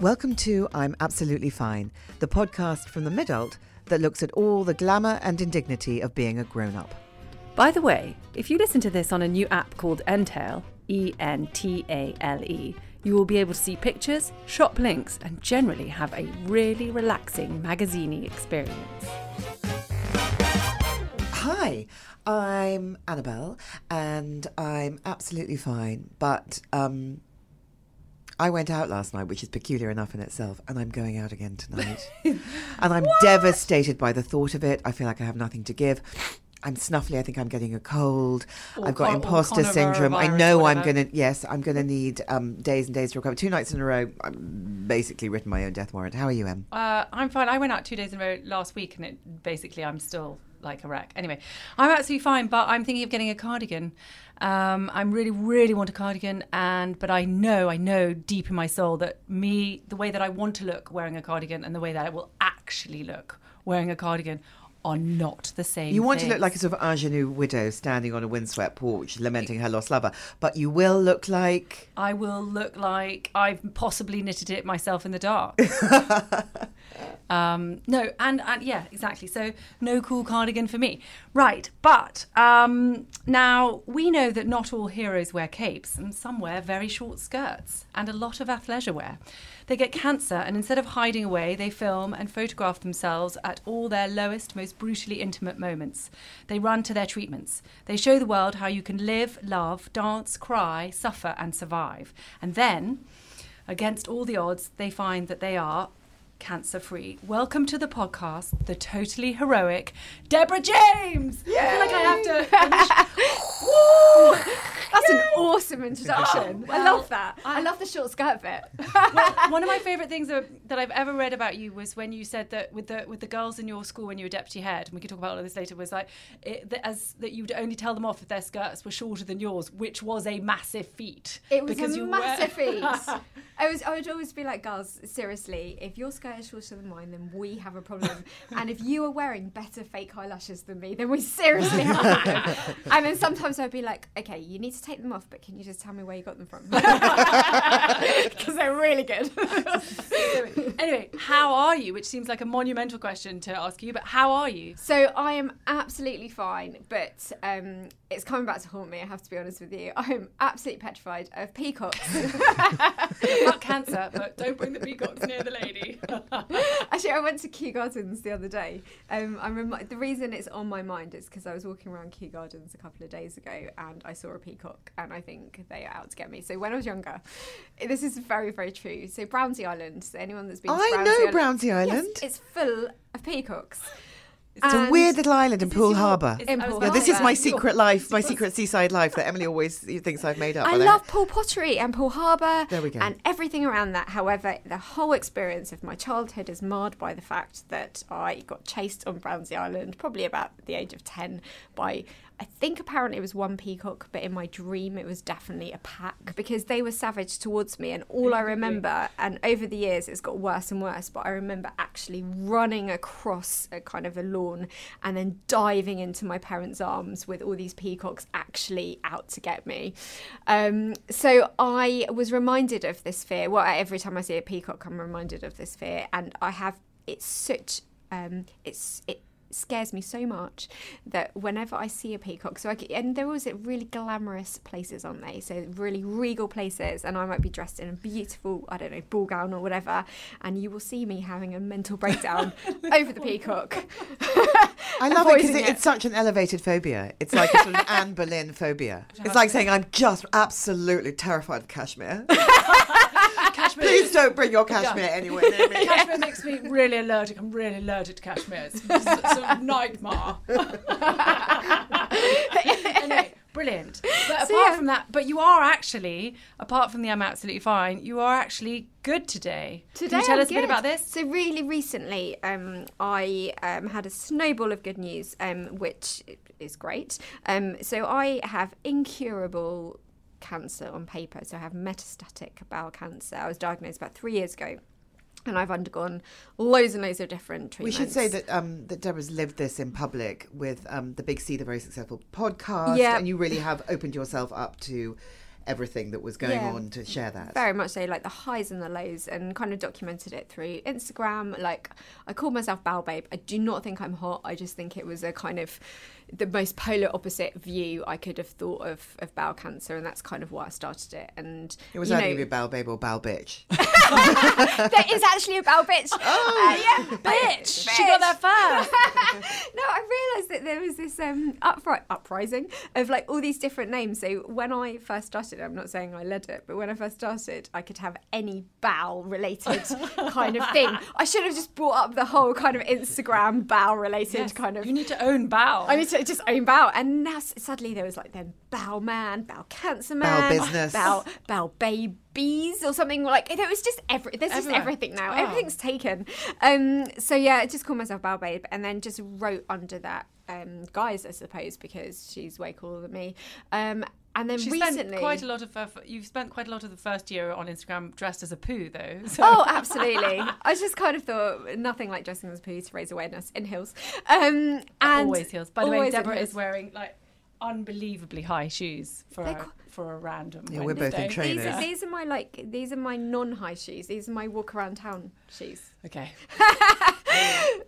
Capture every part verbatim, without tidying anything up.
Welcome to I'm Absolutely Fine, the podcast from the mid-adult that looks at all the glamour and indignity of being a grown-up. By the way, if you listen to this on a new app called Entale, E N T A L E, you will be able to see pictures, shop links, and generally have a really relaxing magazine-y experience. Hi, I'm Annabel, and I'm absolutely fine, but um, I went out last night, which is peculiar enough in itself, and I'm going out again tonight. And I'm what? devastated by the thought of it. I feel like I have nothing to give. I'm snuffly. I think I'm getting a cold. Or I've got con- imposter syndrome. I know whatever. I'm going to, yes, I'm going to need um, days and days to recover. Two nights in a row, I've basically written my own death warrant. How are you, Em? Uh, I'm fine. I went out two days in a row last week, and it basically I'm still like a wreck. Anyway, I'm absolutely fine, but I'm thinking of getting a cardigan. Um, I really, really want a cardigan, and but I know, I know deep in my soul that me, the way that I want to look wearing a cardigan and the way that I will actually look wearing a cardigan are not the same. You want things. to look like a sort of ingenue widow standing on a windswept porch lamenting her lost lover, but you will look like... I will look like I've possibly knitted it myself in the dark. um, no, and, and yeah, exactly. So no cool cardigan for me. Right, but um, now we know that not all heroes wear capes, and some wear very short skirts and a lot of athleisure wear. They get cancer, and instead of hiding away, they film and photograph themselves at all their lowest, most brutally intimate moments. They run to their treatments. They show the world how you can live, love, dance, cry, suffer, and survive. And then, against all the odds, they find that they are cancer-free. Welcome to the podcast, the totally heroic Deborah James! Yay! I feel like I have to... Finish. That's Yay! An awesome introduction. Oh, well, I love that. I, I love the short skirt bit. Well, one of my favourite things that I've ever read about you was when you said that with the with the girls in your school when you were deputy head, and we can talk about all of this later, was like it, that as that you would only tell them off if their skirts were shorter than yours, which was a massive feat. It was a massive feat. I was I would always be like, girls, seriously, if your skirt is shorter than mine, then we have a problem. And if you are wearing better fake eyelashes than me, then we seriously have a problem. And then sometimes I'd be like, okay, you need to take them off, but can you just tell me where you got them from? Because they're really good. Anyway, how are you? Which seems like a monumental question to ask you, but how are you? So I am absolutely fine, but um, it's coming back to haunt me, I have to be honest with you. I'm absolutely petrified of peacocks. Not cancer, but don't bring the peacocks near the lady. Actually, I went to Kew Gardens the other day. Um, I'm rem- the reason it's on my mind is because I was walking around Kew Gardens a couple of days ago and I saw a peacock. And I think they are out to get me. So when I was younger, this is very, very true. So Brownsea Island, anyone that's been to Brownsea I know Island, Brownsea Island. Yes, it's full of peacocks. It's and a weird little island in Poole Harbour. No, this is my secret life, my secret seaside life that Emily always thinks I've made up. I love Poole pottery and Poole Harbour there we go. and everything around that. However, the whole experience of my childhood is marred by the fact that I got chased on Brownsea Island, probably about the age of ten, by... I think apparently it was one peacock, but in my dream it was definitely a pack because they were savage towards me. And all I remember, and over the years it's got worse and worse, but I remember actually running across a kind of a lawn and then diving into my parents' arms with all these peacocks actually out to get me. Um, so I was reminded of this fear. Well, every time I see a peacock, I'm reminded of this fear. And I have, it's such, um, it's, it, scares me so much that whenever I see a peacock, so I could, and there was really glamorous places, aren't they? So really regal places, and I might be dressed in a beautiful, I don't know, ball gown or whatever, and you will see me having a mental breakdown over the peacock. I love it because it, it. it's such an elevated phobia. It's like a sort of Anne Boleyn phobia. It's like saying I'm just absolutely terrified of cashmere. Cashmere. Please don't bring your cashmere yeah. anywhere near me. Cashmere makes me really allergic. I'm really allergic to cashmere. It's a sort of nightmare. Anyway, brilliant. But so, apart yeah. from that, but you are actually, apart from the I'm absolutely fine, you are actually good today. Today Can you tell I'm us good. a bit about this? So really recently, um, I um, had a snowball of good news, um, which is great. Um, so I have incurable cancer on paper, so I have metastatic bowel cancer. I was diagnosed about three years ago, and I've undergone loads and loads of different treatments. We should say that um, that Deborah's lived this in public with um, The Big C, the very successful podcast, yep. and you really have opened yourself up to everything that was going yeah, on to share that. Very much so, like the highs and the lows, and kind of documented it through Instagram. Like, I called myself Bowel Babe. I do not think I'm hot. I just think it was a kind of the most polar opposite view I could have thought of of bowel cancer, and that's kind of why I started it. And it was either going to be Bowel Babe or Bowel Bitch. There is actually a Bowel Bitch. Oh, uh, yeah, bitch. bitch. She got that first. No, I realised that there was this um, upri- uprising of like all these different names. So when I first started, I'm not saying I led it, but when I first started, I could have any bowel-related kind of thing. I should have just brought up the whole kind of Instagram bowel-related yes, kind of. You need to own bowel. I need to just own bowel, and now suddenly there was like then Bowel Man, Bowel Cancer Man, Bowel Business, Bowel Bowel Babe. Bees or something like it was just every there's Everywhere. Just everything now. Oh. Everything's taken. Um so yeah, I just called myself Bowel Babe and then just wrote under that um guise, I suppose, because she's way cooler than me. Um And then she recently, spent quite a lot of. Uh, you've spent quite a lot of the first year on Instagram dressed as a poo, though. So. Oh, absolutely! I just kind of thought nothing like dressing as a poo to raise awareness in heels. Um, and always heels. By the way, Deborah is wearing like unbelievably high shoes for a, qu- for a random. Yeah, Wednesday. We're both in trainers. These are, these are my like. These are my non-high shoes. These are my walk around town shoes. Okay.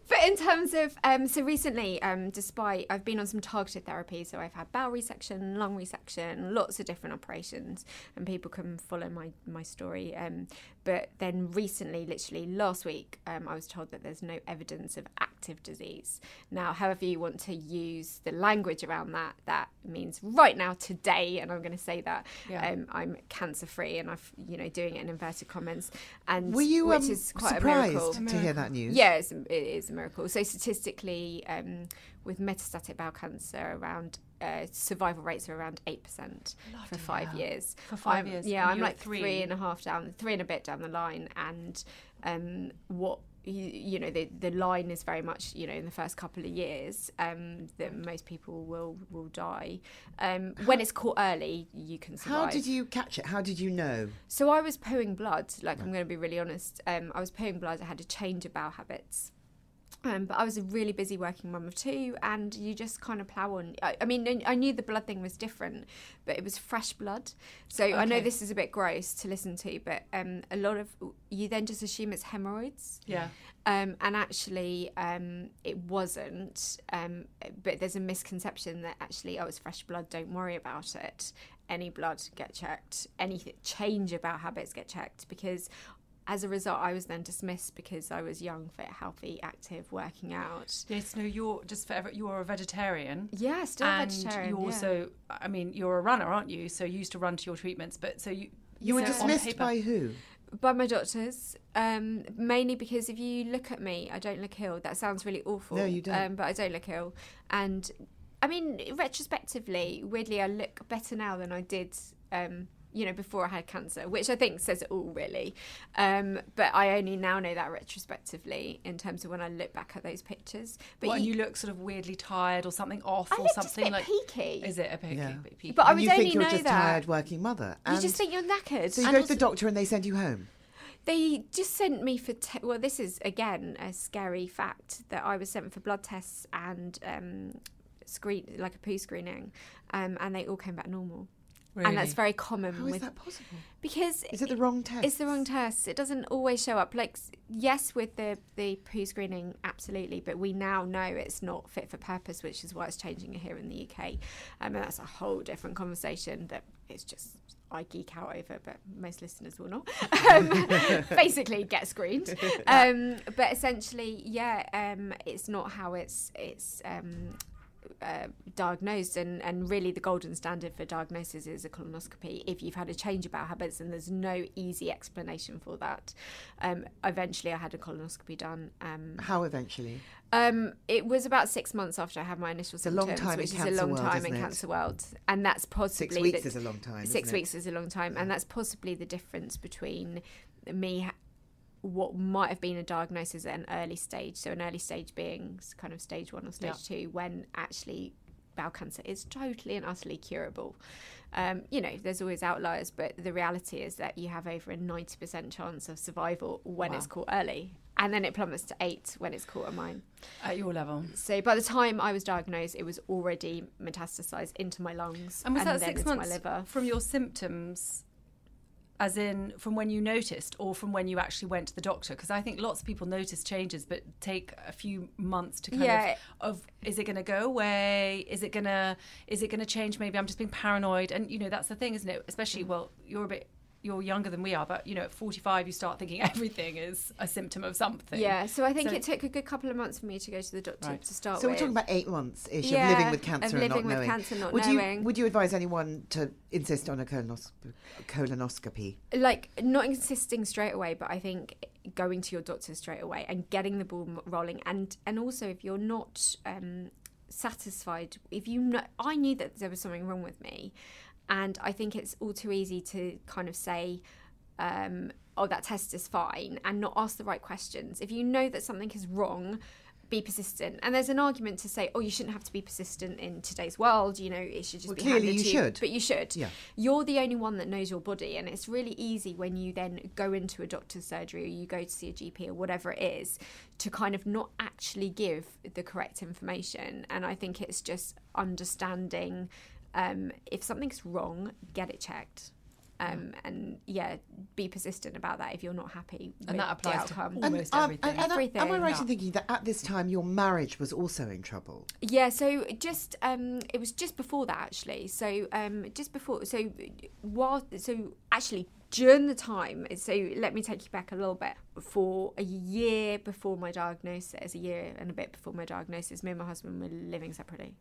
But in terms of, um, so recently, um, despite, I've been on some targeted therapy, so I've had bowel resection, lung resection, lots of different operations, and people can follow my, my story. Um, but then recently, literally last week, um, I was told that there's no evidence of active disease. Now, however you want to use the language around that, that means right now, today, and I'm going to say that, yeah. um, I'm cancer-free, and I've, you know, doing it in inverted commas, and Were you, which um, is quite surprised a miracle. To hear that news? Yeah, it's, it is a miracle. So statistically, um, with metastatic bowel cancer, around uh, survival rates are around eight percent for five hell. years. For five I'm, years, yeah, and I'm like three. three and a half down, three and a bit down the line, and um, what. You, you know, the, the line is very much, you know, in the first couple of years um, that most people will, will die. Um, when it's caught early, you can survive. How did you catch it? How did you know? So I was pooing blood, like right. I'm going to be really honest. Um, I was pooing blood. I had a change of bowel habits. Um, but I was a really busy working mum of two, and you just kind of plough on. I, I mean, I knew the blood thing was different, but it was fresh blood. So okay. I know this is a bit gross to listen to, but um, a lot of you then just assume it's hemorrhoids. Yeah. Um, and actually, um, it wasn't. Um, but there's a misconception that actually, oh, it's fresh blood. Don't worry about it. Any blood, get checked. Any change about habits, get checked, because. As a result, I was then dismissed because I was young, fit, healthy, active, working out. Yes, no, you're just forever. You're a vegetarian. Yeah, still a vegetarian. And you also, yeah. I mean, you're a runner, aren't you? So you used to run to your treatments, but so you you so were dismissed by who? By my doctors, um, mainly because if you look at me, I don't look ill. That sounds really awful. No, you don't. Um, but I don't look ill, and I mean, retrospectively, weirdly, I look better now than I did. Um, you know, before I had cancer, which I think says it all, really. Um, but I only now know that retrospectively in terms of when I look back at those pictures. But what, you, you look sort of weirdly tired or something off I or something like... I look just a bit like, peaky. Is it a bit yeah. peaky? But I would only know that. You think you're just a tired working mother. And you just think you're knackered. So you and go also, to the doctor and they send you home? They just sent me for... Te- well, this is, again, a scary fact that I was sent for blood tests and um, screen like a poo screening um, and they all came back normal. Really? And that's very common. How with, is that possible? Because... Is it the wrong test? It's the wrong test. It doesn't always show up. Like, yes, with the, the poo screening, absolutely, but we now know it's not fit for purpose, which is why it's changing here in the U K. Um, and that's a whole different conversation that it's just... I geek out over, but most listeners will not. Um, basically, get screened. Um, but essentially, yeah, um, it's not how it's... it's um, Uh, diagnosed and, and really the golden standard for diagnosis is a colonoscopy if you've had a change about habits, and there's no easy explanation for that. Um, eventually I had a colonoscopy done. Um, How eventually? Um, it was about six months after I had my initial it's symptoms, a long time which in is a long world, time in it? Cancer world. And that's possibly... Six weeks the, is a long time, Six isn't weeks it? Is a long time. And that's possibly the difference between me... what might have been a diagnosis at an early stage, so an early stage being kind of stage one or stage yeah. two, when actually bowel cancer is totally and utterly curable. Um, you know, there's always outliers, but the reality is that you have over a ninety percent chance of survival when wow. it's caught early. And then it plummets to eight when it's caught at mine. At your level. So by the time I was diagnosed, it was already metastasised into my lungs. And was that six months from your symptoms, as in from when you noticed or from when you actually went to the doctor? Because I think lots of people notice changes but take a few months to kind yeah. of, of, is it going to go away? Is it going to is it going to change? Maybe I'm just being paranoid. And, you know, that's the thing, isn't it? Especially, well, you're a bit... you're younger than we are, but, you know, at forty-five, you start thinking everything is a symptom of something. Yeah, so I think so, it took a good couple of months for me to go to the doctor right. to start with. So we're with. talking about eight months-ish yeah, of living with cancer and not knowing. Of living with cancer and not would knowing. You, would you advise anyone to insist on a colonosc- colonoscopy? Like, not insisting straight away, but I think going to your doctor straight away and getting the ball rolling. And, and also, if you're not um, satisfied, if you know... I knew that there was something wrong with me. And I think it's all too easy to kind of say, um, oh, that test is fine, and not ask the right questions. If you know that something is wrong, be persistent. And there's an argument to say, oh, you shouldn't have to be persistent in today's world. You know, it should just well, be clearly handed you to you. Should. But you should. Yeah. You're the only one that knows your body. And it's really easy when you then go into a doctor's surgery or you go to see a G P or whatever it is to kind of not actually give the correct information. And I think it's just understanding... Um, if something's wrong, get it checked. Um, and, yeah, be persistent about that if you're not happy with the outcome. And that applies to almost and, um, everything. And, and everything. Am I right in thinking that at this time your marriage was also in trouble? Yeah, so just, um, it was just before that, actually. So um, just before, so while, so actually during the time, so let me take you back a little bit. For a year before my diagnosis, a year and a bit before my diagnosis, me and my husband were living separately.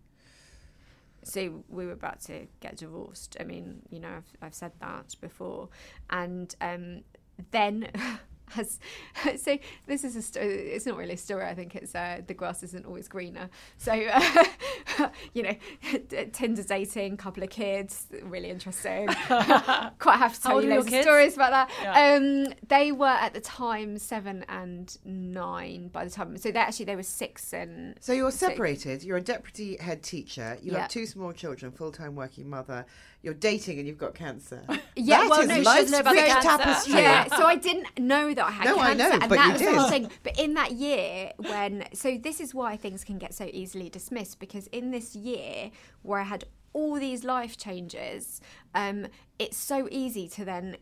So we were about to get divorced. I mean, you know, I've, I've said that before. And um, then, as so this is a story, it's not really a story, I think it's uh, the grass isn't always greener. So, uh, you know, Tinder dating, couple of kids, really interesting. Quite happy to tell you loads of stories about that. Yeah. Um, they were at the time seven and nine by the time, so they actually they were six and... So you're separated, six. You're a deputy head teacher, you yeah. have two small children, full-time working mother, you're dating and you've got cancer. Yeah, that well, is no, life's rich tapestry. Yeah, so I didn't know that I had no, cancer. No, I know, and but that you was did. What I'm saying. But in that year when... So this is why things can get so easily dismissed, because in this year where I had all these life changes, um, it's so easy to then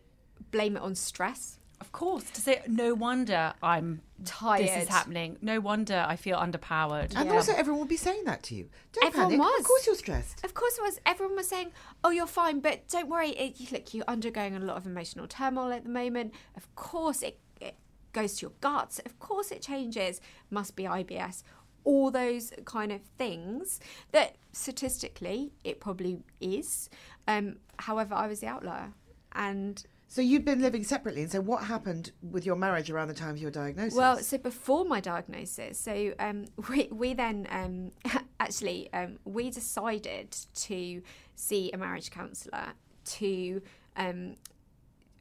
blame it on stress. Of course, to say, no wonder I'm tired. This is happening. No wonder I feel underpowered. And yeah. also everyone will be saying that to you. Don't everyone panic. Was. Of course you're stressed. Of course it was. Everyone was saying, oh, you're fine, but don't worry. It, look, you're undergoing a lot of emotional turmoil at the moment. Of course it, it goes to your guts. Of course it changes. Must be I B S. All those kind of things that statistically it probably is. Um, however, I was the outlier. And... So you'd been living separately, and so what happened with your marriage around the time of your diagnosis? Well, so before my diagnosis, so um, we, we then, um, actually, um, we decided to see a marriage counsellor to, um,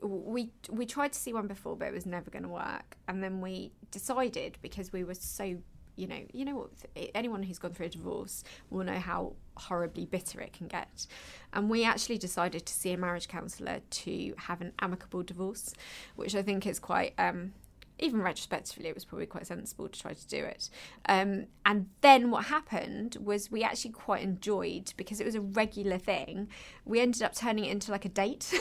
we we tried to see one before, but it was never going to work. And then we decided, because we were so, you know, you know what, anyone who's gone through a divorce will know how horribly bitter it can get. And we actually decided to see a marriage counsellor to have an amicable divorce, which I think is quite, um, even retrospectively, it was probably quite sensible to try to do it. Um, and then what happened was we actually quite enjoyed, because it was a regular thing, we ended up turning it into like a date. So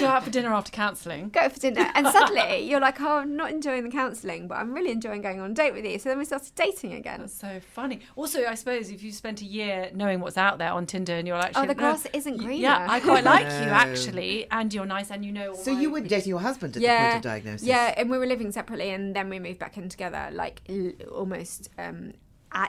go out for dinner after counselling. Go out for dinner. And suddenly you're like, oh, I'm not enjoying the counselling, but I'm really enjoying going on a date with you. So then we started dating again. That's so funny. Also, I suppose if you spent a year knowing what's out there on Tinder and you're like, oh, the grass no, isn't greener. Yeah, I quite like no. you, actually. And you're nice and you know all So you were dating your husband at yeah, the point of diagnosis. Yeah, and we were living separately, and then we moved back in together, like l- almost um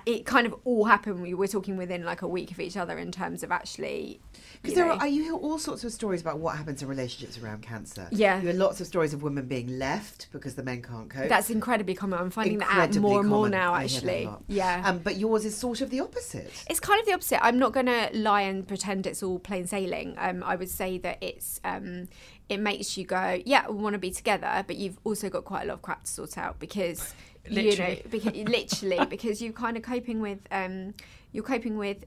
it kind of all happened. We were talking within like a week of each other in terms of actually, because there know. are you hear all sorts of stories about what happens in relationships around cancer. Yeah, you hear lots of stories of women being left because the men can't cope. That's incredibly common. I'm finding incredibly that out more and more now, actually. Yeah, um, but yours is sort of the opposite. It's kind of the opposite. I'm not going to lie and pretend it's all plain sailing. Um, I would say that it's um, it makes you go, yeah, we want to be together, but you've also got quite a lot of crap to sort out because. Literally. You know, because, literally, because you're kind of coping with, um, you're coping with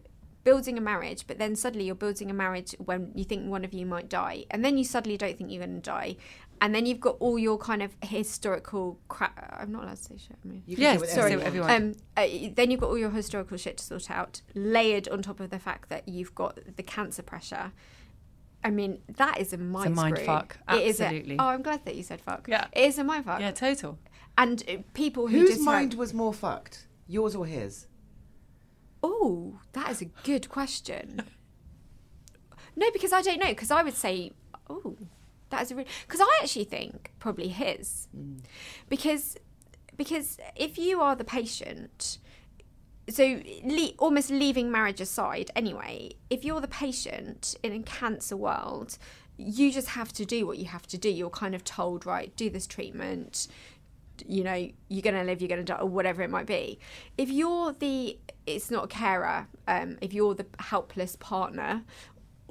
building a marriage, but then suddenly you're building a marriage when you think one of you might die, and then you suddenly don't think you're going to die, and then you've got all your kind of historical crap. I'm not allowed to say shit. I mean, you can yeah, do sorry. Everyone. Um, uh, then you've got all your historical shit to sort out, layered on top of the fact that you've got the cancer pressure. I mean, that is a mind, it's a mind screw. Fuck. Absolutely. It is a, oh, I'm glad that you said fuck. Yeah. It is a mind fuck. Yeah, total. And people who whose just mind like, was more fucked, yours or his? Oh, that is a good question. No, because I don't know. Because I would say, oh, that is a really... Because I actually think probably his. Mm. Because because if you are the patient... So le- almost leaving marriage aside anyway, if you're the patient in a cancer world, you just have to do what you have to do. You're kind of told, right, do this treatment... you know, you're going to live, you're going to die, or whatever it might be. If you're the, it's not a carer, um, if you're the helpless partner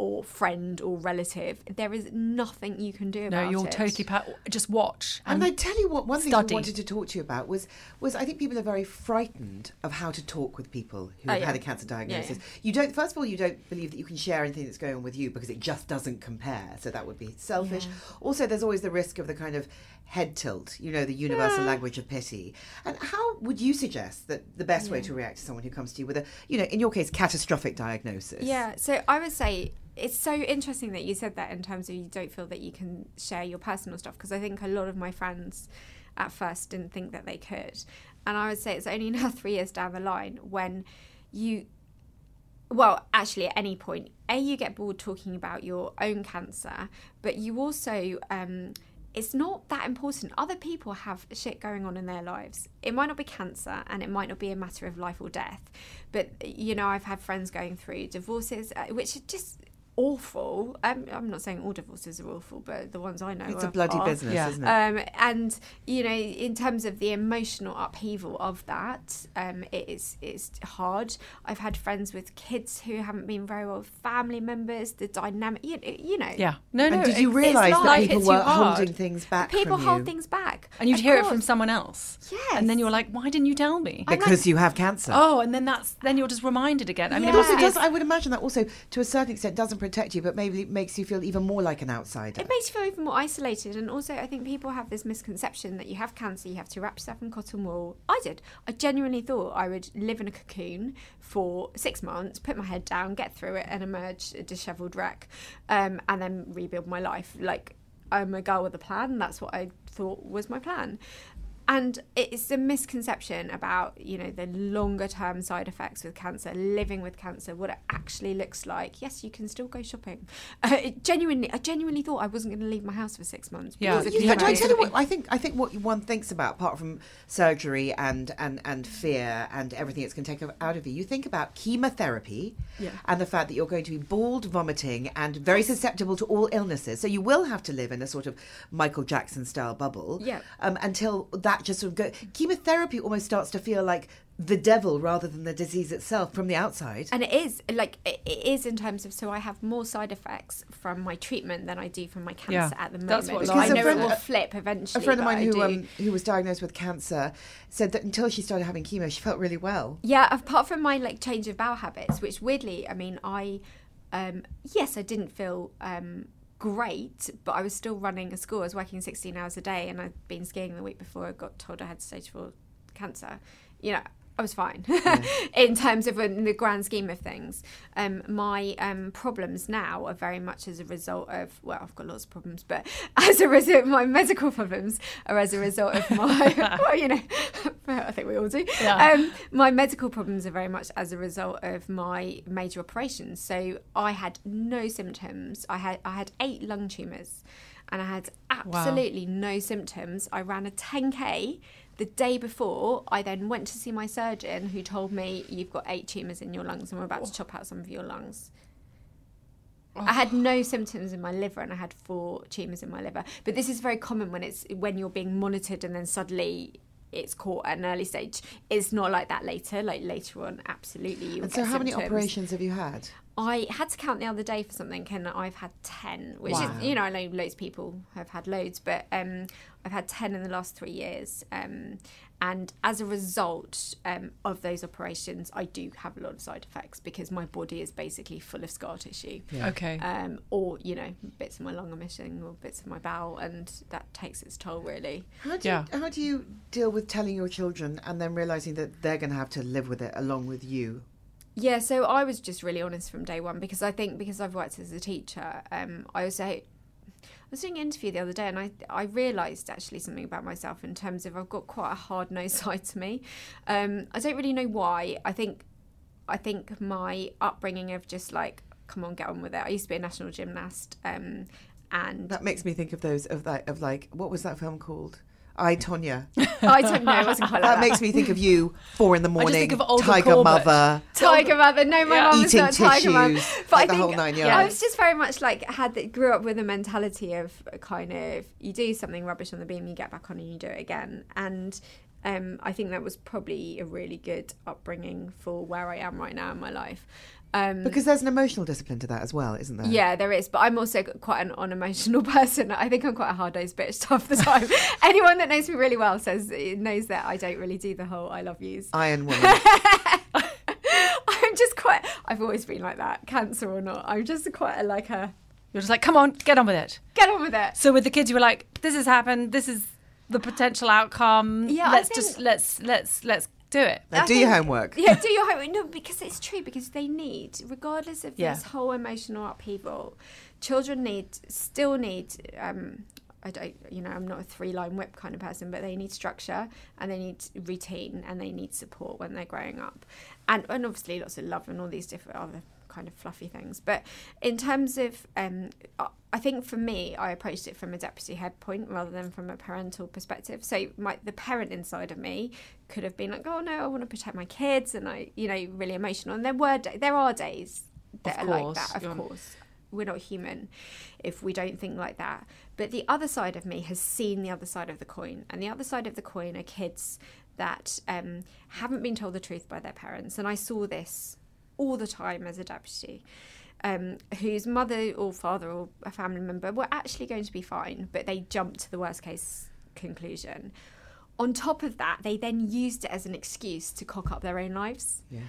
or friend or relative, there is nothing you can do about it. No, you're it. totally, pa- just watch. And, and I tell you what, one study. thing I wanted to talk to you about was, was I think people are very frightened of how to talk with people who oh, have yeah. had a cancer diagnosis. Yeah, yeah. You don't, first of all, you don't believe that you can share anything that's going on with you because it just doesn't compare. So that would be selfish. Yeah. Also, there's always the risk of the kind of head tilt, you know, the universal yeah. language of pity. And how would you suggest that the best yeah. way to react to someone who comes to you with a, you know, in your case, catastrophic diagnosis? Yeah, so I would say it's so interesting that you said that in terms of you don't feel that you can share your personal stuff, because I think a lot of my friends at first didn't think that they could. And I would say it's only now three years down the line when you, well, actually at any point, A, you get bored talking about your own cancer, but you also... um it's not that important. Other people have shit going on in their lives. It might not be cancer and it might not be a matter of life or death. But, you know, I've had friends going through divorces, uh, which are just awful. Um, I'm not saying all divorces are awful, but the ones I know are. It's a bloody are. business, yeah. isn't it? Um, and, you know, in terms of the emotional upheaval of that, um, it is, it's hard. I've had friends with kids who haven't been very well with family members, the dynamic, you, you know. Yeah. No, no. And did you realise that like people were holding things back? People hold things back. And you'd of hear course. it from someone else. Yes. And then you're like, why didn't you tell me? Because like, you have cancer. Oh, and then that's then you're just reminded again. I mean, yeah. it also does, I would imagine that also, to a certain extent, doesn't protect you, but maybe it makes you feel even more like an outsider. It makes you feel even more isolated. And also I think people have this misconception that you have cancer, you have to wrap yourself in cotton wool. I did. I genuinely thought I would live in a cocoon for six months, put my head down, get through it and emerge a dishevelled wreck, um, and then rebuild my life. Like, I'm a girl with a plan. That's what I thought was my plan. And it's a misconception about, you know, the longer term side effects with cancer, living with cancer, what it actually looks like. Yes, you can still go shopping. Uh, it genuinely, I genuinely thought I wasn't going to leave my house for six months. Yeah, you, you, I tell you what, I think I think what one thinks about, apart from surgery and and, and fear and everything it's going to take out of you, you think about chemotherapy yeah. and the fact that you're going to be bald, vomiting, and very susceptible to all illnesses. So you will have to live in a sort of Michael Jackson style bubble yeah. um, until that. Just sort of go. Chemotherapy almost starts to feel like the devil rather than the disease itself from the outside. And it is like it is in terms of, so I have more side effects from my treatment than I do from my cancer yeah. at the moment. That's what I know friend, it will flip eventually. A friend of mine who um, who was diagnosed with cancer said that until she started having chemo, she felt really well. Yeah, apart from my like change of bowel habits, which weirdly, I mean, I um, yes, I didn't feel. Um, great, but I was still running a school. I was working sixteen hours a day and I'd been skiing the week before I got told I had stage four cancer. You know, I was fine yeah. in terms of in the grand scheme of things. Um, my um, problems now are very much as a result of, well, I've got lots of problems, but as a result, my medical problems are as a result of my, well, you know, I think we all do. Yeah. Um, my medical problems are very much as a result of my major operations. So I had no symptoms. I had I had eight lung tumours and I had absolutely wow. no symptoms. I ran a ten K. The day before, I then went to see my surgeon who told me, you've got eight tumours in your lungs and we're about oh. to chop out some of your lungs. Oh. I had no symptoms in my liver and I had four tumours in my liver. But this is very common when it's when you're being monitored and then suddenly it's caught at an early stage. It's not like that later. Like later on, absolutely you will get symptoms. And so how many operations have you had? I had to count the other day for something, and I've had ten, which wow. is, you know, I know loads of people have had loads, but um, I've had ten in the last three years. Um, and as a result um, of those operations, I do have a lot of side effects because my body is basically full of scar tissue. Yeah. Okay. Um, or, you know, bits of my lung are missing or bits of my bowel, and that takes its toll, really. How do, yeah. you, how do you deal with telling your children and then realising that they're going to have to live with it along with you? Yeah, so I was just really honest from day one, because I think because I've worked as a teacher, um, I also, I was doing an interview the other day, and I I realised actually something about myself in terms of I've got quite a hard-nosed side to me. Um, I don't really know why. I think I think my upbringing of just like, come on, get on with it. I used to be a national gymnast, um, and that makes me think of those of that of like, what was that film called? I, Tonya. I don't know. It wasn't quite like that. That makes me think of you, four in the morning, I just think of older Tiger Corbett. Mother. Tiger Mother. No, my yeah. mum was not tissues, Tiger Mother. But like I think the whole nine yards. I was just very much like, had the, grew up with a mentality of kind of, you do something rubbish on the beam, you get back on and you do it again. And um, I think that was probably a really good upbringing for where I am right now in my life. Um, because there's an emotional discipline to that as well, isn't there? Yeah, there is. But I'm also quite an unemotional person. I think I'm quite a hard-nosed bitch half the time. Anyone that knows me really well says knows that I don't really do the whole I love yous. Iron woman. I'm just quite... I've always been like that, cancer or not. I'm just quite a, like a... You're just like, come on, get on with it. Get on with it. So with the kids, you were like, this has happened. This is the potential outcome. Yeah, let's I think... just... Let's... Let's... Let's... Do it. Now, do think, your homework. Yeah, do your homework. No, because it's true, because they need, regardless of yeah. this whole emotional upheaval, children need, still need, um, I don't, you know, I'm not a three-line whip kind of person, but they need structure and they need routine and they need support when they're growing up. And, and obviously lots of love and all these different other kind of fluffy things. But in terms of, um, I think for me, I approached it from a deputy head point rather than from a parental perspective. So my, the parent inside of me could have been like, oh no, I want to protect my kids, and I, you know, really emotional. And there were, there are days that of are course, like that, of yeah. course. We're not human if we don't think like that. But the other side of me has seen the other side of the coin, and the other side of the coin are kids that um, haven't been told the truth by their parents. And I saw this all the time as a deputy, um, whose mother or father or a family member were actually going to be fine, but they jumped to the worst case conclusion. On top of that, they then used it as an excuse to cock up their own lives. Yeah.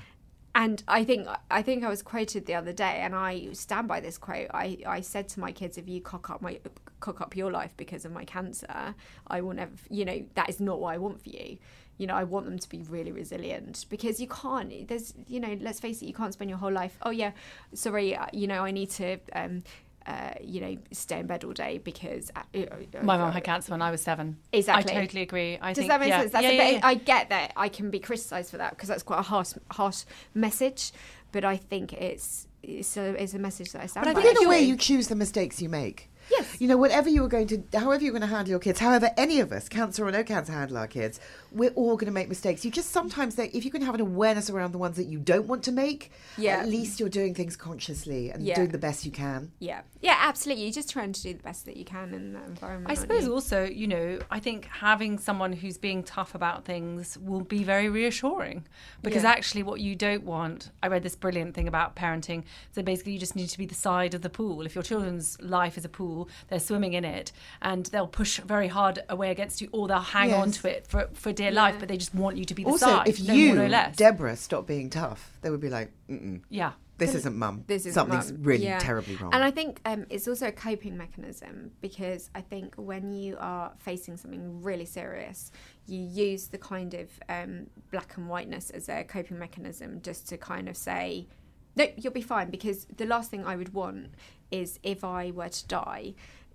And I think I think I was quoted the other day, and I stand by this quote. I, I said to my kids, if you cock up my cock up your life because of my cancer, I will never, you know, that is not what I want for you. You know, I want them to be really resilient, because you can't, there's, you know, let's face it, you can't spend your whole life, oh yeah, sorry, you know, I need to, um, uh, you know, stay in bed all day because... Uh, uh, My mum had cancer when I was seven. Exactly. I totally agree. I Does think, that make yeah. sense? That's yeah, a yeah, bit, yeah. I get that I can be criticised for that because that's quite a harsh, harsh message, but I think it's, it's, a, it's a message that I stand by. But I think in a way you choose the mistakes you make. Yes. You know, whatever you are going to, however you're going to handle your kids, however any of us, cancer or no cancer, handle our kids, we're all going to make mistakes. You just sometimes, they, if you can have an awareness around the ones that you don't want to make, yeah. at least you're doing things consciously and yeah. doing the best you can. Yeah, yeah, absolutely. You're just trying to do the best that you can in that environment. I suppose you? also, you know, I think having someone who's being tough about things will be very reassuring, because yeah. actually what you don't want, I read this brilliant thing about parenting, so basically you just need to be the side of the pool. If your children's life is a pool, they're swimming in it and they'll push very hard away against you, or they'll hang yes. on to it for, for dear life, yeah. but they just want you to be the also, side. Also, if no you, more, no less. Deborah, stop being tough, they would be like, mm-mm. Yeah. This isn't mum. This isn't Something's mum. really yeah. terribly wrong. And I think um, it's also a coping mechanism, because I think when you are facing something really serious, you use the kind of um, black and whiteness as a coping mechanism just to kind of say, no, you'll be fine, because the last thing I would want is if I were to die,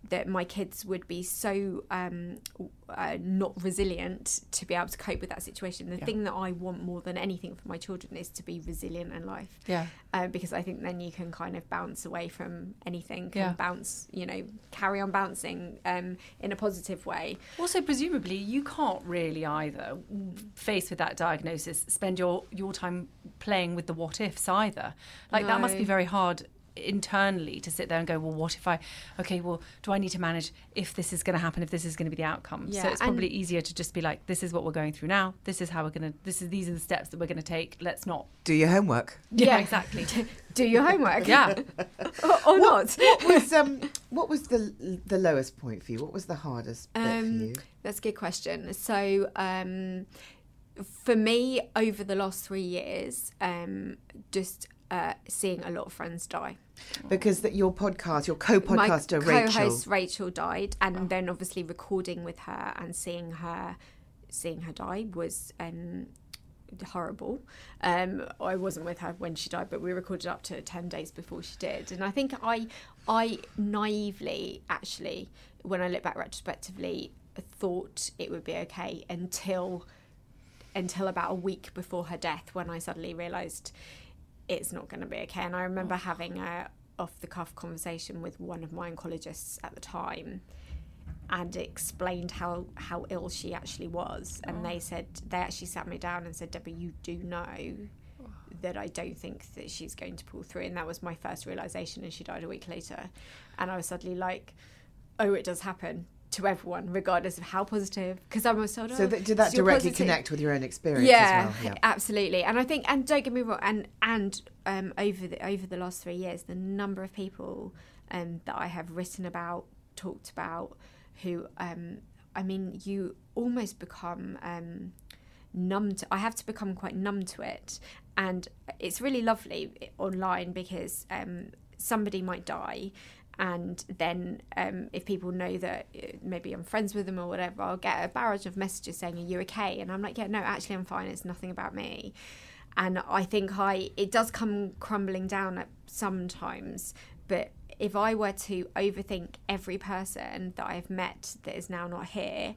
that my kids would be so um, uh, not resilient to be able to cope with that situation. The yeah. thing that I want more than anything for my children is to be resilient in life. Yeah. Uh, because I think then you can kind of bounce away from anything, can yeah. bounce, you know, carry on bouncing um, in a positive way. Also, presumably, you can't really either, faced with that diagnosis, spend your, your time playing with the what-ifs either. Like, no. that must be very hard internally to sit there and go, well, what if I, okay, well, do I need to manage if this is going to happen, if this is going to be the outcome? Yeah, so it's probably easier to just be like, this is what we're going through now. This is how we're going to, this is, these are the steps that we're going to take. Let's not. Do your homework. Yeah, yeah, exactly. Do your homework. Yeah. or or what, not. What was, um, what was the the lowest point for you? What was the hardest um, bit for you? That's a good question. So, um, for me, over the last three years, um, just uh, seeing a lot of friends die. Because that your podcast, your co-podcaster, Rachel. My co-host Rachel died, and oh. then obviously recording with her and seeing her, seeing her die was um, horrible. Um, I wasn't with her when she died, but we recorded up to ten days before she did. And I think I, I naively, actually, when I look back retrospectively, thought it would be okay until... until about a week before her death, when I suddenly realised it's not going to be okay. And I remember having a off-the-cuff conversation with one of my oncologists at the time, and explained how, how ill she actually was. And they said, they actually sat me down and said, Deborah, you do know that I don't think that she's going to pull through. And that was my first realisation, and she died a week later. And I was suddenly like, oh, it does happen. To everyone, regardless of how positive, because I'm always told, oh, so that, did that directly positive. Connect with your own experience? Yeah, as well? Yeah, absolutely. And I think, and don't get me wrong, and and um, over the over the last three years, the number of people um, that I have written about, talked about, who, um, I mean, you almost become um, numb to. I have to become quite numb to it, and it's really lovely online because um, somebody might die. And then um, if people know that maybe I'm friends with them or whatever, I'll get a barrage of messages saying, are you okay? And I'm like, yeah, no, actually I'm fine. It's nothing about me. And I think I it does come crumbling down at sometimes. But if I were to overthink every person that I've met that is now not here,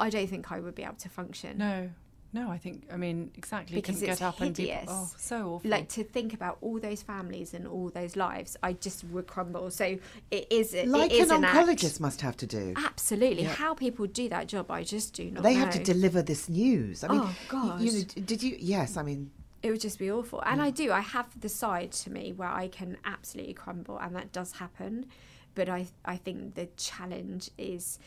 I don't think I would be able to function. No. No, I think, I mean, exactly. Because it's get up hideous. And be, oh, so awful. Like, to think about all those families and all those lives, I just would crumble. So it is a, like it is an, an oncologist act. Must have to do. Absolutely. Yeah. How people do that job, I just do not they know. They have to deliver this news. I mean, oh, God. You know, did you, yes, I mean. It would just be awful. And yeah. I do, I have the side to me where I can absolutely crumble, and that does happen. But I, I think the challenge is...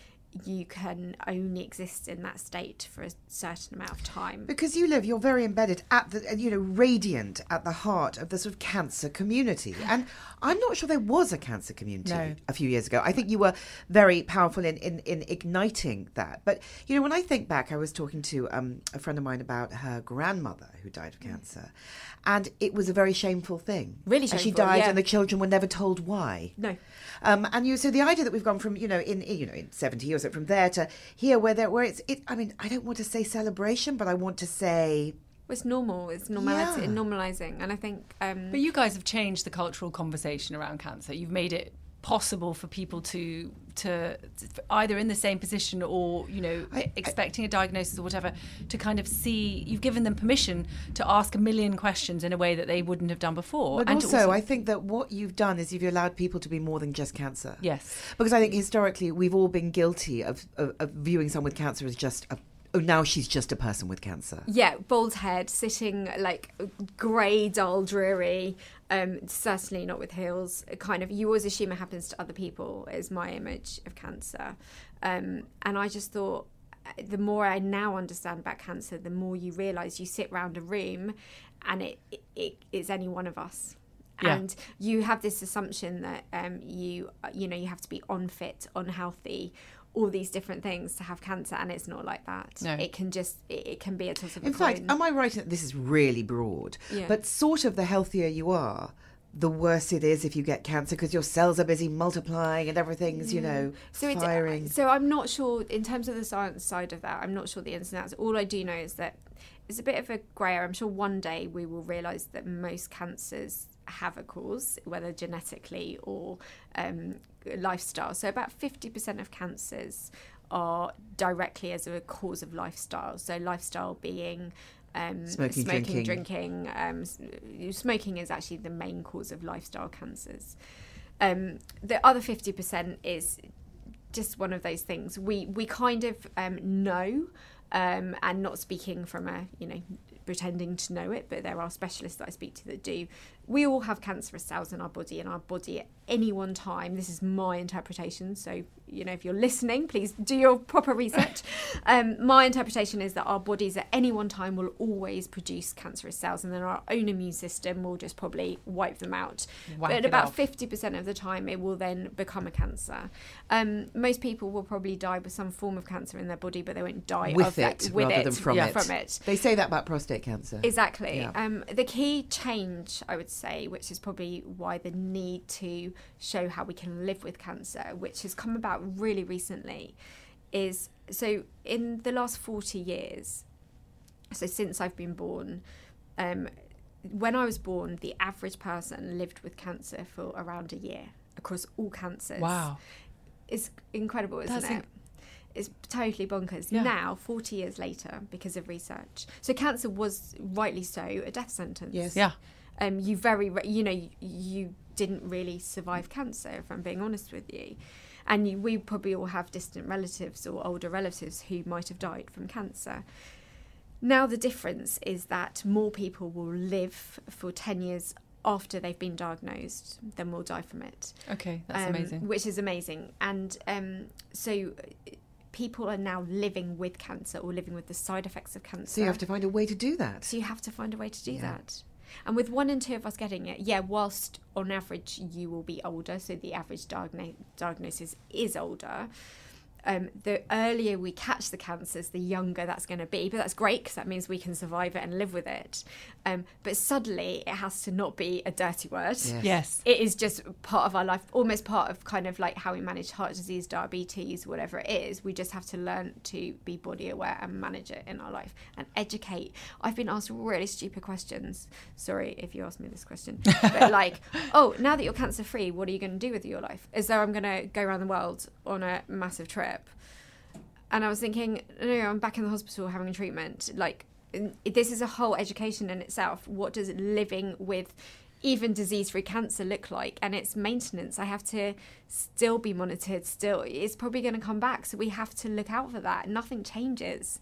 you can only exist in that state for a certain amount of time. Because you live, you're very embedded at the, you know, radiant at the heart of the sort of cancer community. And I'm not sure there was a cancer community no. a few years ago. I think you were very powerful in, in, in igniting that. But, you know, when I think back, I was talking to um, a friend of mine about her grandmother who died of cancer. And it was a very shameful thing. Really shameful, and she died yeah. and the children were never told why. No. Um, and you, so the idea that we've gone from, you know, in, you know, in seventy years, it from there to here where there where it's it I mean I don't want to say celebration, but I want to say it's normal, it's normality, yeah. normalizing. And I think um but you guys have changed the cultural conversation around cancer. You've made it possible for people to to either in the same position or, you know, I, expecting I, a diagnosis or whatever, to kind of see, you've given them permission to ask a million questions in a way that they wouldn't have done before. But and also, also I think that what you've done is you've allowed people to be more than just cancer. Yes. Because I think historically we've all been guilty of, of, of viewing someone with cancer as just a oh, now she's just a person with cancer. Yeah, bald head, sitting like grey, dull, dreary, um, certainly not with heels. Kind of, you always assume it happens to other people, is my image of cancer. Um, and I just thought, the more I now understand about cancer, the more you realise you sit round a room and it, it, it is any one of us. Yeah. And you have this assumption that um, you, you know, you have to be unfit, unhealthy, all these different things to have cancer, and it's not like that. No. It can just, it, it can be a toss of a coin. In fact, am I right in that this is really broad, yeah. but sort of the healthier you are, the worse it is if you get cancer, because your cells are busy multiplying and everything's, you know, so firing. It, so I'm not sure, in terms of the science side of that, I'm not sure the ins and outs. All I do know is that it's a bit of a grey area. I'm sure one day we will realise that most cancers have a cause, whether genetically or um, lifestyle. So about fifty percent of cancers are directly as a cause of lifestyle. So lifestyle being... Um, smoking, smoking, drinking. drinking um, smoking is actually the main cause of lifestyle cancers. Um, the other fifty percent is just one of those things. We we kind of um, know, um, and not speaking from a, you know, pretending to know it, but there are specialists that I speak to that do we all have cancerous cells in our body, in our body at any one time. This is my interpretation, so, you know, if you're listening, please do your proper research. Um, my interpretation is that our bodies at any one time will always produce cancerous cells, and then our own immune system will just probably wipe them out. Wipe but about fifty percent of the time, it will then become a cancer. Um, most people will probably die with some form of cancer in their body, but they won't die with of it, that, with rather it, than from, yeah. it. from it. They say that about prostate cancer. Exactly. Yeah. Um, the key change, I would say, which is probably why the need to show how we can live with cancer, which has come about really recently, is so in the last forty years, so since I've been born, um, when I was born, the average person lived with cancer for around a year across all cancers. Wow. It's incredible, isn't That's it? Inc- It's totally bonkers. Yeah. Now, forty years later, because of research. So cancer was, rightly so, a death sentence. Yes. Yeah. Um, you very, you know, you, you didn't really survive cancer, if I'm being honest with you. And you, we probably all have distant relatives or older relatives who might have died from cancer. Now the difference is that more people will live for ten years after they've been diagnosed than will die from it. Okay, that's um, amazing. Which is amazing. And um, so... people are now living with cancer or living with the side effects of cancer. So you have to find a way to do that. So you have to find a way to do yeah. that. And with one in two of us getting it, yeah, whilst on average you will be older, so the average diagn- diagnosis is older, um, the earlier we catch the cancers, the younger that's going to be. But that's great because that means we can survive it and live with it. Um, but suddenly it has to not be a dirty word. Yes. yes. It is just part of our life, almost part of kind of like how we manage heart disease, diabetes, whatever it is. We just have to learn to be body aware and manage it in our life and educate. I've been asked really stupid questions. Sorry if you asked me this question. But like, oh, now that you're cancer free, what are you going to do with your life? As though I'm going to go around the world on a massive trip. And I was thinking, no, I'm back in the hospital having a treatment. Like, this is a whole education in itself. What does living with even disease-free cancer look like? And it's maintenance. I have to still be monitored. Still, it's probably going to come back. So we have to look out for that. Nothing changes.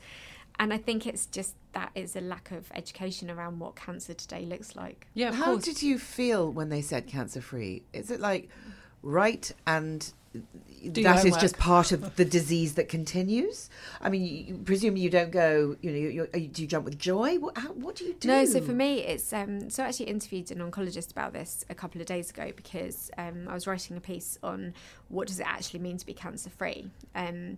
And I think it's just that is a lack of education around what cancer today looks like. Yeah. How course. did you feel when they said cancer-free? Is it like, right, and Do that is work. just part of the disease that continues? I mean, you, you, presumably you don't go, you know, you, you, do you jump with joy? What, how, what do you do? No, so for me, it's, um, so I actually interviewed an oncologist about this a couple of days ago because um, I was writing a piece on what does it actually mean to be cancer-free. Um,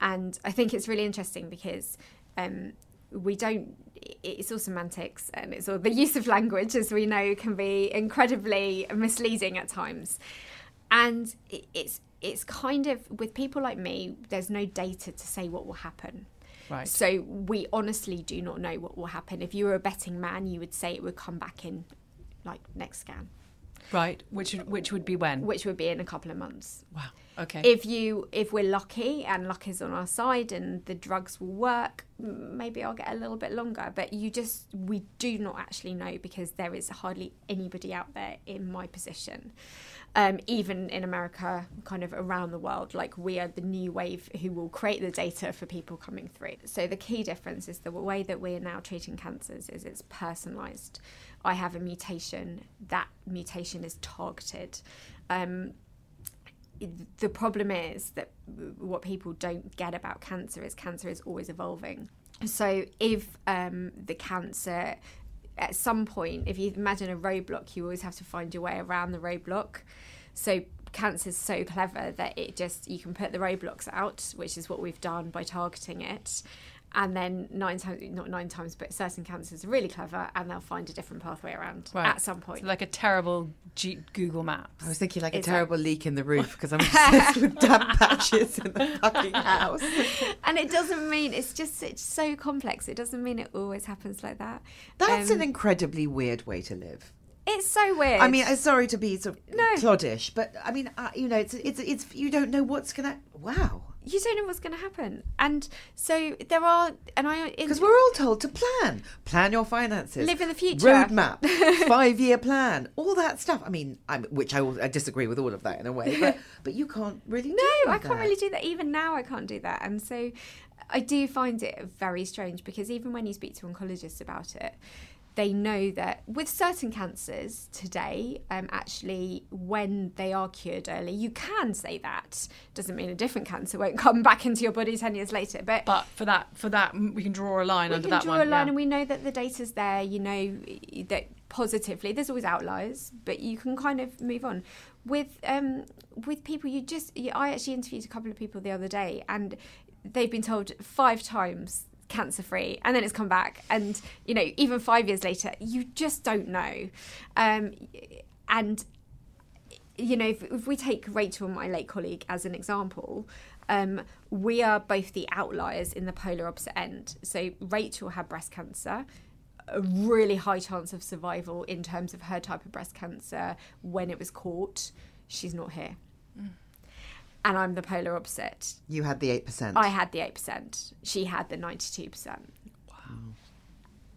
and I think it's really interesting because um, we don't, it's all semantics and it's all the use of language, as we know, can be incredibly misleading at times. And it's it's kind of, with people like me, there's no data to say what will happen. Right. So we honestly do not know what will happen. If you were a betting man, you would say it would come back in, like, next scan. Right, which which would be when? Which would be in a couple of months. Wow, okay. If you if we're lucky, and luck is on our side, and the drugs will work, maybe I'll get a little bit longer. But you just, we do not actually know because there is hardly anybody out there in my position. Um, even in America, kind of around the world, like we are the new wave who will create the data for people coming through. So the key difference is the way that we're now treating cancers is it's personalised. I have a mutation, that mutation is targeted. Um, the problem is that what people don't get about cancer is cancer is always evolving. So if um, the cancer... at some point, if you imagine a roadblock, you always have to find your way around the roadblock. So cancer's so clever that it just, you can put the roadblocks out, which is what we've done by targeting it. And then nine times, not nine times, but certain cancers are really clever and they'll find a different pathway around right. at some point. So like a terrible G- Google Maps. I was thinking like it's a terrible like... leak in the roof because I'm obsessed with damp patches in the fucking house. And it doesn't mean, it's just, it's so complex. It doesn't mean it always happens like that. That's um, an incredibly weird way to live. It's so weird. I mean, sorry to be sort of no. cloddish, but I mean, uh, you know, it's, it's, it's, you don't know what's going to, wow. You don't know what's going to happen. And so there are... and I Because we're all told to plan. Plan your finances. Live in the future. Roadmap. Five-year plan. All that stuff. I mean, I'm, which I, I disagree with all of that in a way. But, but you can't really do that. No, I can't really do that. Even now I can't do that. And so I do find it very strange because even when you speak to oncologists about it, they know that with certain cancers today, um, actually, when they are cured early, you can say that. Doesn't mean a different cancer won't come back into your body ten years later. But but for that, for that we can draw a line under that one. We can draw a line, yeah. And we know that the data's there, you know, that positively. There's always outliers, but you can kind of move on. With, um, with people, you just... You, I actually interviewed a couple of people the other day, and they've been told five times... cancer free, and then it's come back, and you know, even five years later you just don't know. Um and you know, if, if we take Rachel, my late colleague, as an example, um we are both the outliers in the polar opposite end. So Rachel had breast cancer, a really high chance of survival in terms of her type of breast cancer when it was caught. She's not here. mm. And I'm the polar opposite. You had the eight percent. I had the eight percent. She had the ninety-two percent. Wow.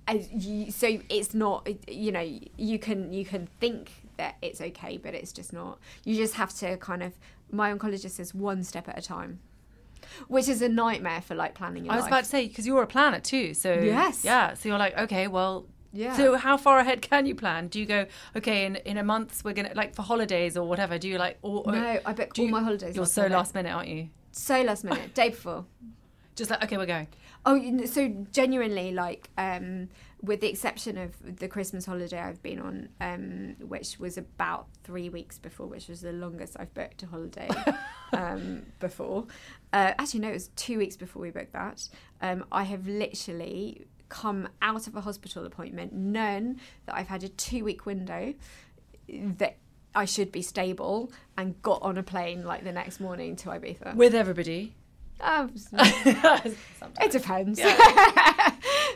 And you, so it's not, you know, you can you can think that it's okay, but it's just not. You just have to kind of, my oncologist says one step at a time, which is a nightmare for like planning your life. I was life. about to say, because you're a planner too. So yes. Yeah, so you're like, okay, well... Yeah. So how far ahead can you plan? Do you go, okay, in, in a month we're going to, like for holidays or whatever, do you like... Or, or, no, I book all you, my holidays. You're so minute. last minute, aren't you? So last minute, day before. Just like, okay, we're going. Oh, so genuinely, like, um, with the exception of the Christmas holiday I've been on, um, which was about three weeks before, which was the longest I've booked a holiday um, before. Uh, actually, no, it was two weeks before we booked that. Um, I have literally... come out of a hospital appointment, known that I've had a two-week window that I should be stable, and got on a plane like the next morning to Ibiza with everybody. Um, it depends, yeah.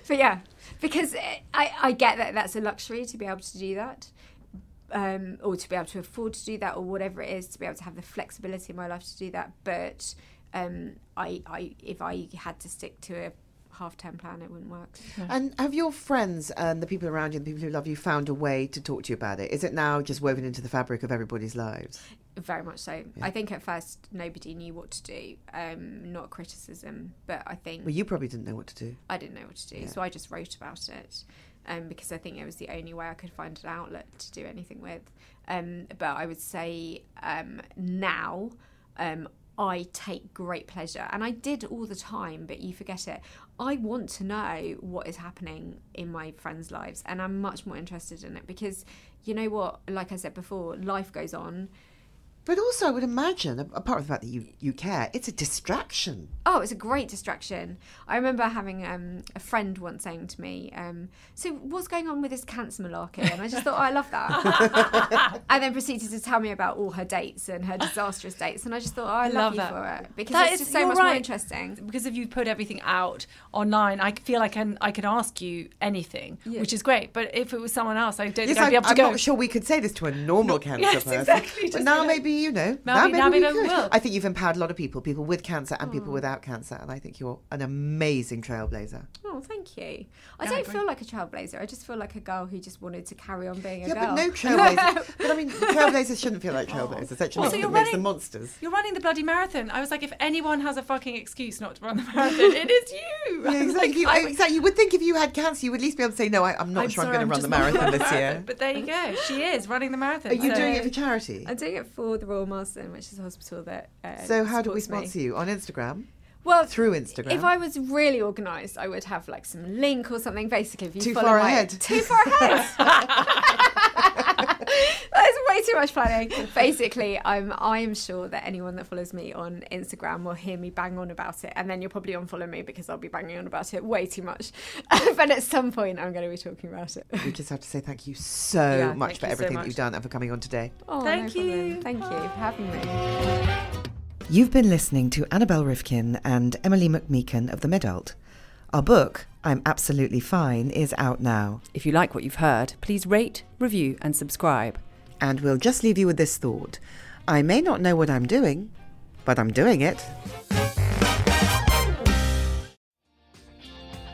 But yeah, because I, I get that that's a luxury to be able to do that, um, or to be able to afford to do that, or whatever it is, to be able to have the flexibility in my life to do that. But um, I, I, if I had to stick to a half-term plan, it wouldn't work. No. And have your friends and the people around you and the people who love you found a way to talk to you about it? Is it now just woven into the fabric of everybody's lives? Very much so. Yeah. I think at first nobody knew what to do. Um, not criticism, but I think... Well, you probably didn't know what to do. I didn't know what to do, yeah. So I just wrote about it um, because I think it was the only way I could find an outlet to do anything with. Um, but I would say um, now um, I take great pleasure, and I did all the time, but you forget it. I want to know what is happening in my friends' lives, and I'm much more interested in it because, you know what, like I said before, life goes on. But also, I would imagine, apart from the fact that you, you care, it's a distraction. Oh, it's a great distraction. I remember having um, a friend once saying to me, um, so what's going on with this cancer malarkey? And I just thought, oh, I love that. And then proceeded to tell me about all her dates and her disastrous dates. And I just thought, oh, I love, love you that. for it. Because that it's is, just so much right. more interesting. Because if you put everything out online, I feel I can I can ask you anything, yeah. which is great. But if it was someone else, I don't yes, think I'd I, be able I'm to go. I'm not sure we could say this to a normal no, cancer yes, person. Exactly, but now maybe you know now maybe, now maybe now we could. I think you've empowered a lot of people people with cancer and oh. people without cancer, and I think you're an amazing trailblazer. Oh, thank you. I no, don't I feel like a trailblazer. I just feel like a girl who just wanted to carry on being a yeah, girl. Yeah, but no trailblazers. But I mean, trailblazers shouldn't feel like trailblazers. That oh. well, so you're running, makes them monsters. You're running the bloody marathon. I was like, if anyone has a fucking excuse not to run the marathon, it is you. Yeah, exactly. Like, you I, exactly. You would think if you had cancer, you would at least be able to say, no, I, I'm not I'm sure sorry, I'm going to run the marathon this year. But there you go. She is running the marathon. Are you doing it for charity? I'm doing it for The Royal Marsden, which is a hospital that uh, so how do we sponsor me. you on Instagram? Well, through Instagram. If I was really organised, I would have like some link or something. Basically, if you too follow far my, ahead. Too far ahead. That is way too much planning. Basically, I'm I am sure that anyone that follows me on Instagram will hear me bang on about it, and then you'll probably unfollow me because I'll be banging on about it way too much. But at some point, I'm going to be talking about it. We just have to say thank you so yeah, much for everything so much. that you've done and for coming on today. Oh, thank no you, problem. thank Bye. you for having me. You've been listening to Annabel Rifkin and Emily McMeekin of The Midult. Our book, I'm Absolutely Fine, is out now. If you like what you've heard, please rate, review and subscribe. And we'll just leave you with this thought. I may not know what I'm doing, but I'm doing it.